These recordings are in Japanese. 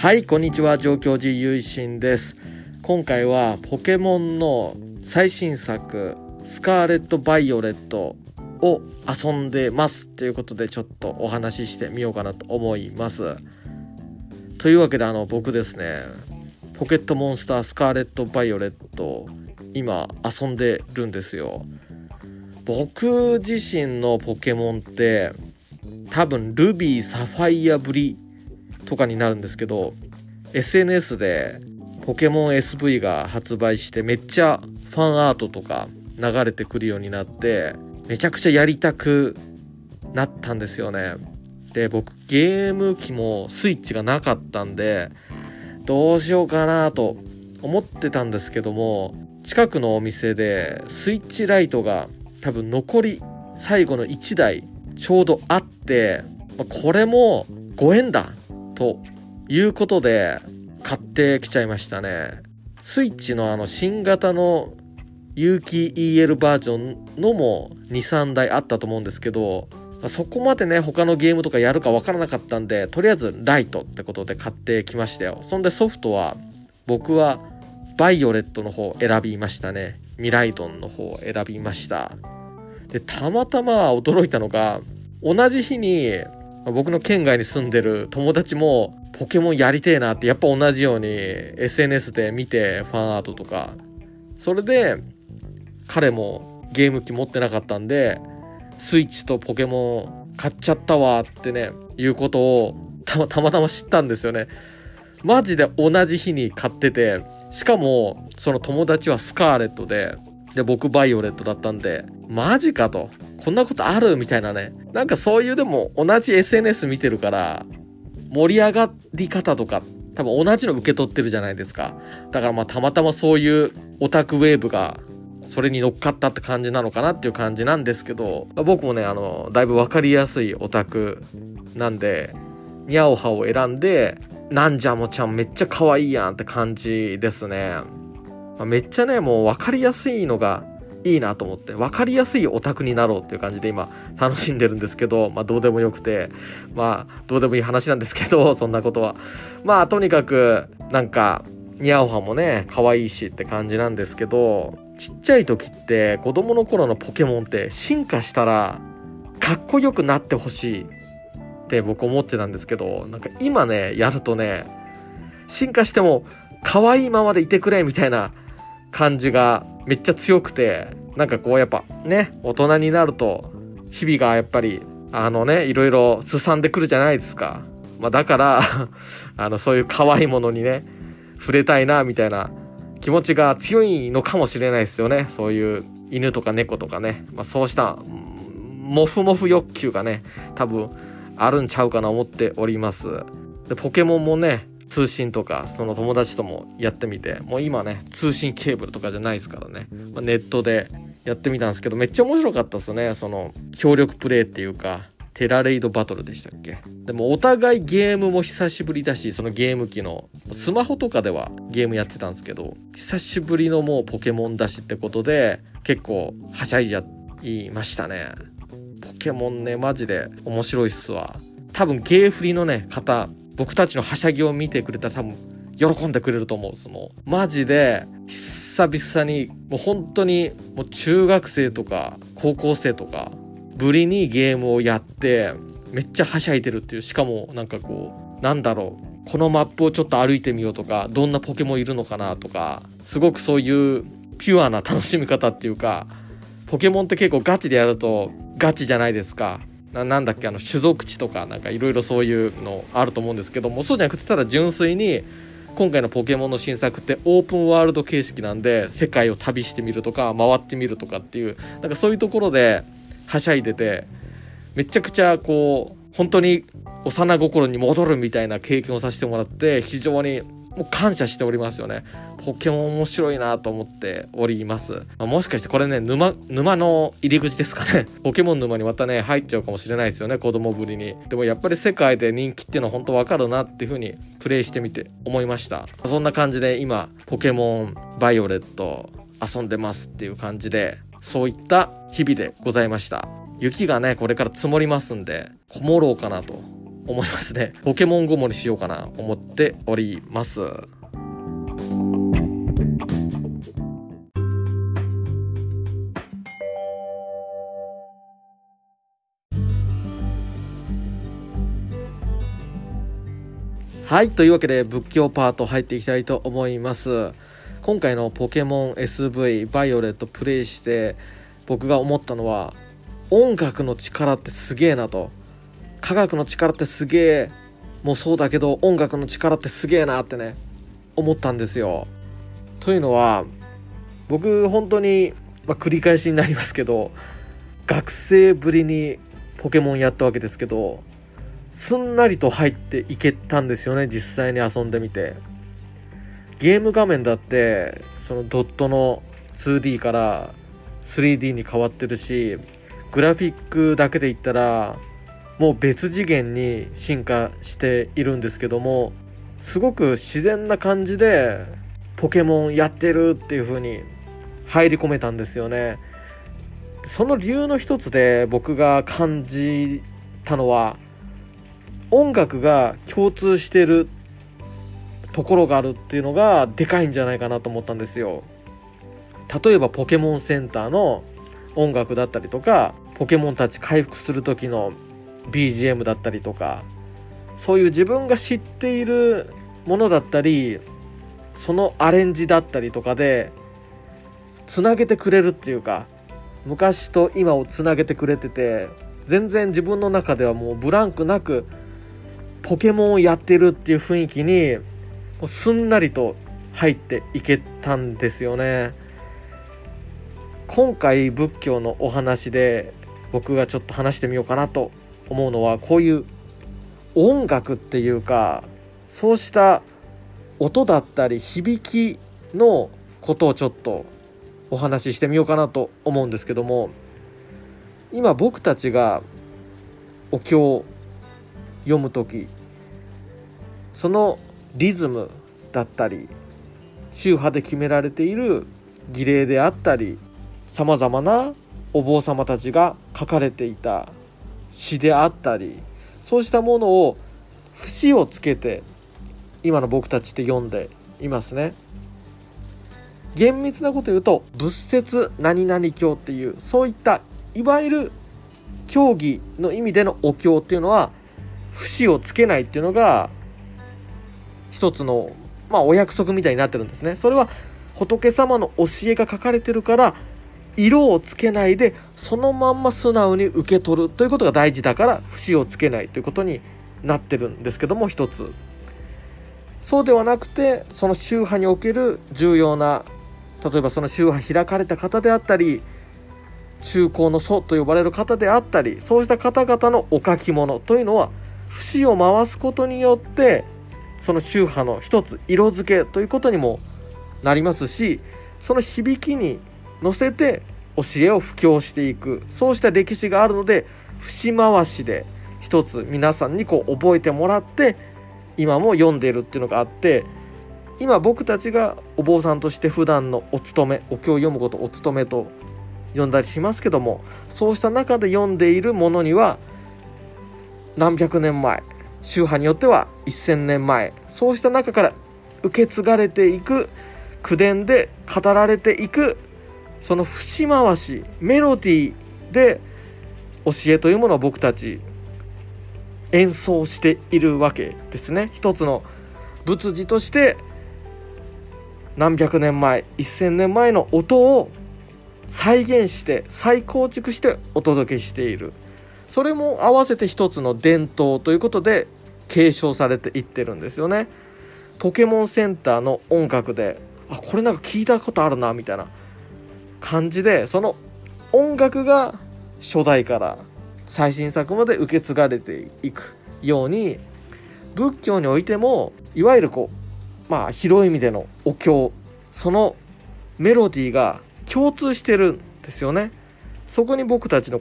はい、こんにちは。上京寺ゆいしんです。今回はポケモンの最新作スカーレット・バイオレットを遊んでますということで、ちょっとお話ししてみようかなと思います。というわけで僕ですね、ポケットモンスタースカーレット・バイオレット今遊んでるんですよ。僕自身のポケモンって多分ルビー・サファイアブリとかになるんですけど、 SNS でポケモン SV が発売してめっちゃファンアートとか流れてくるようになって、めちゃくちゃやりたくなったんですよね。で、僕ゲーム機もスイッチがなかったんでどうしようかなと思ってたんですけども、近くのお店でスイッチライトが多分残り最後の1台ちょうどあって、これもご縁だということで買ってきちゃいましたね。スイッチの新型の有機 EL バージョンのも 2,3 台あったと思うんですけど、そこまでね他のゲームとかやるか分からなかったんで、とりあえずライトってことで買ってきましたよ。そんでソフトは僕はバイオレットの方を選びましたね。ミライドンの方を選びました。で、たまたま驚いたのが、同じ日に僕の県外に住んでる友達もポケモンやりてえなって、やっぱ同じように SNS で見てファンアートとか、それで彼もゲーム機持ってなかったんでスイッチとポケモン買っちゃったわってね、いうことをたまたま知ったんですよね。マジで同じ日に買ってて、しかもその友達はスカーレットで僕バイオレットだったんで、マジかと、こんなことあるみたいなね。なんかそういう、でも同じ SNS 見てるから盛り上がり方とか多分同じの受け取ってるじゃないですか。だからまあたまたまそういうオタクウェーブがそれに乗っかったって感じなのかなっていう感じなんですけど、僕もねだいぶ分かりやすいオタクなんでニャオハを選んで、なんじゃもちゃんめっちゃ可愛いやんって感じですね。めっちゃねもう分かりやすいのがいいなと思って、分かりやすいオタクになろうっていう感じで今楽しんでるんですけど、まあどうでもよくて、まあどうでもいい話なんですけど、そんなことはまあとにかくなんかニャオハもね可愛いしって感じなんですけど、ちっちゃい時って子供の頃のポケモンって進化したらかっこよくなってほしいって僕思ってたんですけど、なんか今ねやるとね、進化しても可愛いままでいてくれみたいな感じがめっちゃ強くて、なんかこうやっぱね大人になると日々がやっぱりいろいろすさんでくるじゃないですか。まあだからそういう可愛いものにね触れたいなみたいな気持ちが強いのかもしれないですよね。そういう犬とか猫とかね、まあ、そうしたモフモフ欲求がね多分あるんちゃうかな思っております。で、ポケモンもね通信とかその友達ともやってみて、もう今ね通信ケーブルとかじゃないですからね、まあ、ネットでやってみたんですけど、めっちゃ面白かったですね。その協力プレイっていうかテラレイドバトルでしたっけ。でもお互いゲームも久しぶりだし、そのゲーム機のスマホとかではゲームやってたんですけど、久しぶりのもうポケモンだしってことで結構はしゃいじゃいましたね。ポケモンねマジで面白いっすわ。多分ゲーフリのね方、僕たちのはしゃぎを見てくれたら多分喜んでくれると思うんです。もうマジで久々にもう本当にもう中学生とか高校生とかぶりにゲームをやってめっちゃはしゃいでるっていう、しかもなんかこうなんだろう、このマップをちょっと歩いてみようとか、どんなポケモンいるのかなとか、すごくそういうピュアな楽しみ方っていうか、ポケモンって結構ガチでやるとガチじゃないですか。なんだっけ種族地とかなんかいろいろそういうのあると思うんですけども、そうじゃなくてただ純粋に今回のポケモンの新作ってオープンワールド形式なんで、世界を旅してみるとか回ってみるとかっていう、なんかそういうところではしゃいでて、めちゃくちゃこう本当に幼心に戻るみたいな経験をさせてもらって、非常にもう感謝しておりますよね。ポケモン面白いなと思っております。まあ、もしかしてこれね沼の入り口ですかね。ポケモン沼にまたね入っちゃうかもしれないですよね、子供ぶりに。でもやっぱり世界で人気っていうのは本当分かるなっていう風にプレイしてみて思いました。そんな感じで今ポケモンバイオレット遊んでますっていう感じで、そういった日々でございました。雪がねこれから積もりますんで、こもろうかなと思いますね。ポケモン GO もにしようかな思っております。はい、というわけで仏教パート入っていきたいと思います。今回のポケモン SV バイオレットプレイして僕が思ったのは、音楽の力ってすげえなと、科学の力ってすげえもそうだけど音楽の力ってすげえなってね思ったんですよ。というのは僕本当に、繰り返しになりますけど、学生ぶりにポケモンやったわけですけど、すんなりと入っていけたんですよね。実際に遊んでみて、ゲーム画面だってそのドットの 2D から 3D に変わってるし、グラフィックだけで言ったらもう別次元に進化しているんですけども、すごく自然な感じでポケモンやってるっていう風に入り込めたんですよね。その理由の一つで僕が感じたのは、音楽が共通してるところがあるっていうのがでかいんじゃないかなと思ったんですよ。例えばポケモンセンターの音楽だったりとか、ポケモンたち回復する時の BGM だったりとか、そういう自分が知っているものだったり、そのアレンジだったりとかでつなげてくれるっていうか、昔と今をつなげてくれてて、全然自分の中ではもうブランクなくポケモンをやってるっていう雰囲気にすんなりと入っていけたんですよね。今回仏教のお話で僕がちょっと話してみようかなと思うのは、こういう音楽っていうか、そうした音だったり響きのことをちょっとお話ししてみようかなと思うんですけども、今僕たちがお経を読むとき、そのリズムだったり、宗派で決められている儀礼であったり、さまざまなお坊様たちが書かれていた詩であったり、そうしたものを節をつけて今の僕たちって読んでいますね。厳密なこと言うと仏説何々経っていう、そういったいわゆる教義の意味でのお経っていうのは節をつけないっていうのが一つの、お約束みたいになってるんですね。それは仏様の教えが書かれてるから、色をつけないでそのまんま素直に受け取るということが大事だから、節をつけないということになってるんですけども、一つそうではなくて、その宗派における重要な、例えばその宗派開かれた方であったり、中高の祖と呼ばれる方であったり、そうした方々のお書き物というのは節を回すことによってその宗派の一つ色付けということにもなりますし、その響きに乗せて教えを布教していく、そうした歴史があるので、節回しで一つ皆さんにこう覚えてもらって今も読んでいるっていうのがあって、今僕たちがお坊さんとして普段のお勤め、お経を読むことをお勤めと読んだりしますけども、そうした中で読んでいるものには何百年前、宗派によっては1000年前、そうした中から受け継がれていく、口伝で語られていく、その節回し、メロディーで教えというものを僕たち演奏しているわけですね。一つの仏事として何百年前、1000年前の音を再現して再構築してお届けしている。それも合わせて一つの伝統ということで継承されていってるんですよね。ポケモンセンターの音楽で、これなんか聞いたことあるなみたいな感じで、その音楽が初代から最新作まで受け継がれていくように、仏教においてもいわゆる広い意味でのお経、そのメロディーが共通してるんですよね。そこに僕たちの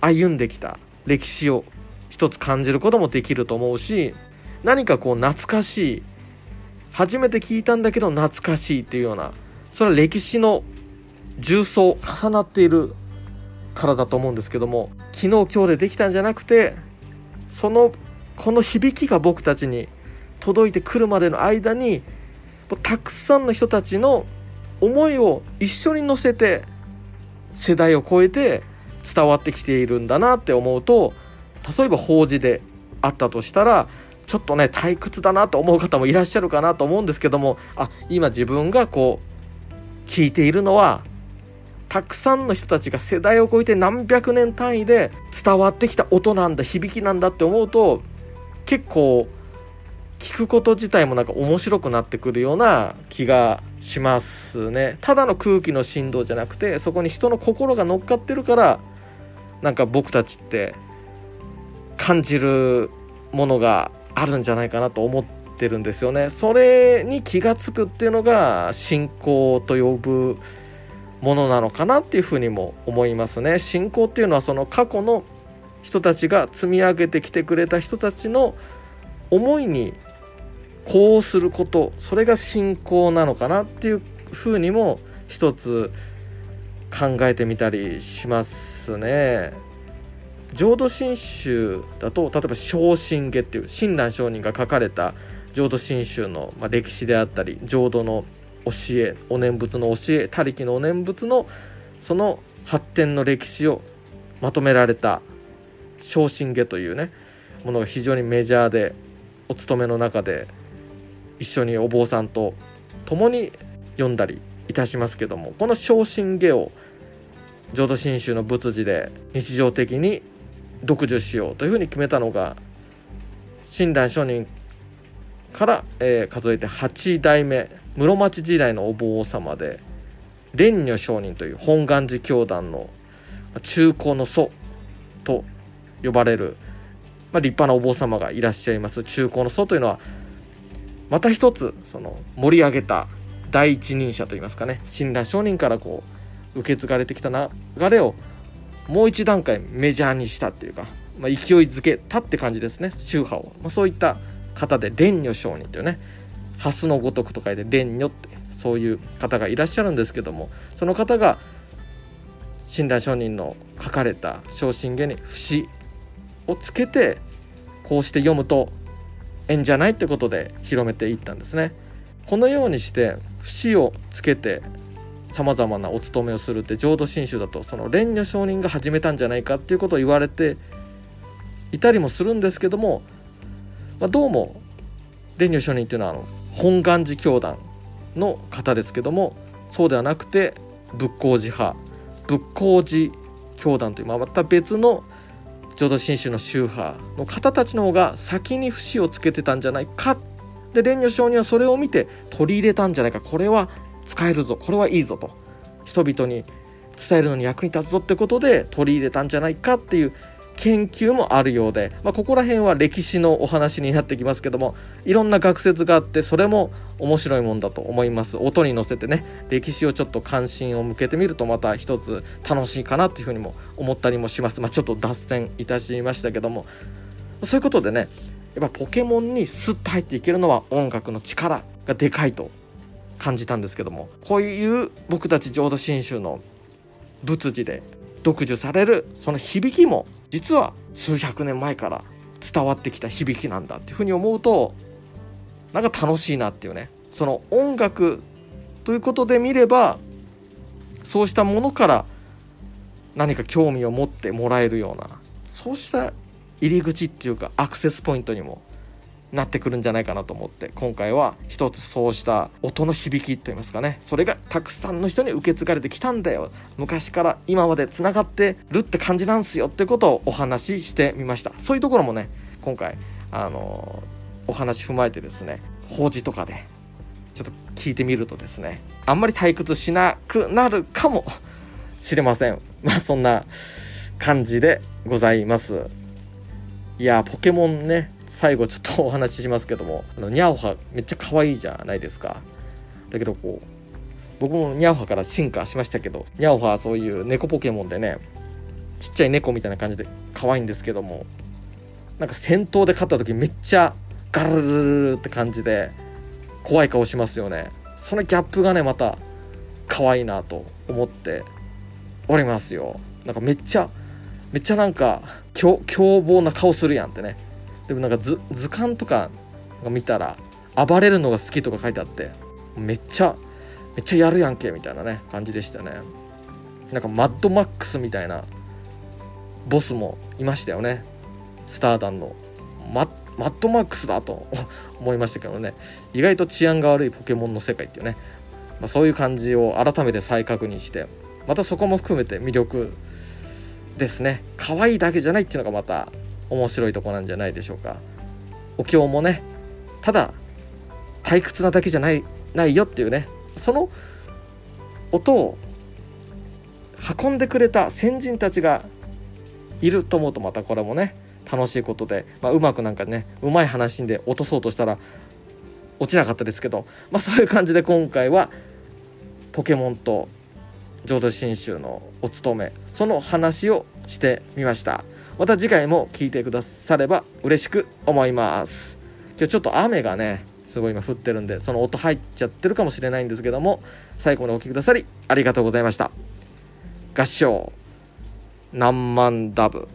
歩んできた歴史を一つ感じることもできると思うし、何か懐かしい、初めて聞いたんだけど懐かしいっていうような、それは歴史の重層重なっているからだと思うんですけども、昨日今日でできたんじゃなくて、この響きが僕たちに届いてくるまでの間に、たくさんの人たちの思いを一緒に乗せて世代を超えて伝わってきているんだなって思うと、例えば法事であったとしたら、ちょっとね退屈だなと思う方もいらっしゃるかなと思うんですけども、今自分がこう聞いているのはたくさんの人たちが世代を超えて何百年単位で伝わってきた音なんだ、響きなんだって思うと、結構聞くこと自体もなんか面白くなってくるような気がしますね。ただの空気の振動じゃなくて、そこに人の心が乗っかってるから、なんか僕たちって感じるものがあるんじゃないかなと思ってるんですよね。それに気がつくっていうのが信仰と呼ぶものなのかなっていうふうにも思いますね。信仰っていうのは、その過去の人たちが積み上げてきてくれた人たちの思いにこうすること、それが信仰なのかなっていうふうにも一つ考えてみたりしますね。浄土真宗だと、例えば聖真家っていう親鸞聖人が書かれた浄土真宗の歴史であったり、浄土の教え、お念仏の教え、他力のお念仏のその発展の歴史をまとめられた聖真家というねものが非常にメジャーで、お勤めの中で一緒にお坊さんと共に読んだりいたしますけども、この聖真家を浄土真宗の仏事で日常的に読受しようというふうに決めたのが、親鸞聖人から数えて8代目室町時代のお坊様で、蓮如上人という本願寺教団の中高の祖と呼ばれる、立派なお坊様がいらっしゃいます。中高の祖というのはまた一つ、その盛り上げた第一人者といいますかね、親鸞聖人からこう受け継がれてきた流れをもう一段階メジャーにしたっていうか、勢いづけたって感じですね、宗派を。そういった方で、蓮如上人というね、蓮のごとくと書いて蓮如って、そういう方がいらっしゃるんですけども、その方が親鸞聖人の書かれた聖真家に節をつけて、こうして読むと縁じゃないってことで広めていったんですね。このようにして節をつけてさまざまなお勤めをするって、浄土真宗だとその蓮如上人が始めたんじゃないかっていうことを言われていたりもするんですけども、どうも蓮如上人っていうのは本願寺教団の方ですけども、そうではなくて仏光寺派、仏光寺教団というまた別の浄土真宗の宗派の方たちの方が先に節をつけてたんじゃないかで、蓮如上人はそれを見て取り入れたんじゃないか、これは使えるぞ、これはいいぞと、人々に伝えるのに役に立つぞってことで取り入れたんじゃないかっていう研究もあるようで、ここら辺は歴史のお話になってきますけども、いろんな学説があって、それも面白いもんだと思います。音に乗せてね、歴史をちょっと関心を向けてみると、また一つ楽しいかなというふうにも思ったりもします。ちょっと脱線いたしましたけども、そういうことでね、やっぱポケモンにスッと入っていけるのは音楽の力がでかいと感じたんですけども、こういう僕たち浄土真宗の仏事で読受されるその響きも、実は数百年前から伝わってきた響きなんだっていうふうに思うと、なんか楽しいなっていうね、その音楽ということで見れば、そうしたものから何か興味を持ってもらえるような、そうした入り口っていうかアクセスポイントにもなってくるんじゃないかなと思って、今回は一つそうした音の響きといいますかね、それがたくさんの人に受け継がれてきたんだよ、昔から今までつながってるって感じなんすよってことをお話ししてみました。そういうところもね、今回お話踏まえてですね、法事とかでちょっと聞いてみるとですね、あんまり退屈しなくなるかもしれません。そんな感じでございます。いやポケモンね、最後ちょっとお話ししますけども、ニャオハめっちゃ可愛いじゃないですか。だけどこう僕もニャオハから進化しましたけど、ニャオハはそういう猫ポケモンでね、ちっちゃい猫みたいな感じで可愛いんですけども、なんか戦闘で勝った時めっちゃガルルルって感じで怖い顔しますよね。そのギャップがねまた可愛いなと思っておりますよ。なんかめっちゃなんか凶暴な顔するやんってねでもなんか図鑑とか見たら暴れるのが好きとか書いてあって、めっちゃやるやんけみたいなね感じでしたね。なんかマッドマックスみたいなボスもいましたよね、スターダンのマッドマックスだと思いましたけどね。意外と治安が悪いポケモンの世界っていうね、まあ、そういう感じを改めて再確認して、またそこも含めて魅力ですね。可愛いだけじゃないっていうのがまた面白いとこなんじゃないでしょうか。お経もね、ただ退屈なだけじゃないよっていうね、その音を運んでくれた先人たちがいると思うと、またこれもね楽しいことで、まあ、うまくなんかねうまい話で落とそうとしたら落ちなかったですけど、まあ、そういう感じで今回はポケモンと浄土真宗のお勤め、その話をしてみました。また次回も聞いてくだされば嬉しく思います。今日ちょっと雨がねすごい今降ってるんで、その音入っちゃってるかもしれないんですけども、最後までお聞きくださりありがとうございました。合唱何万ダブ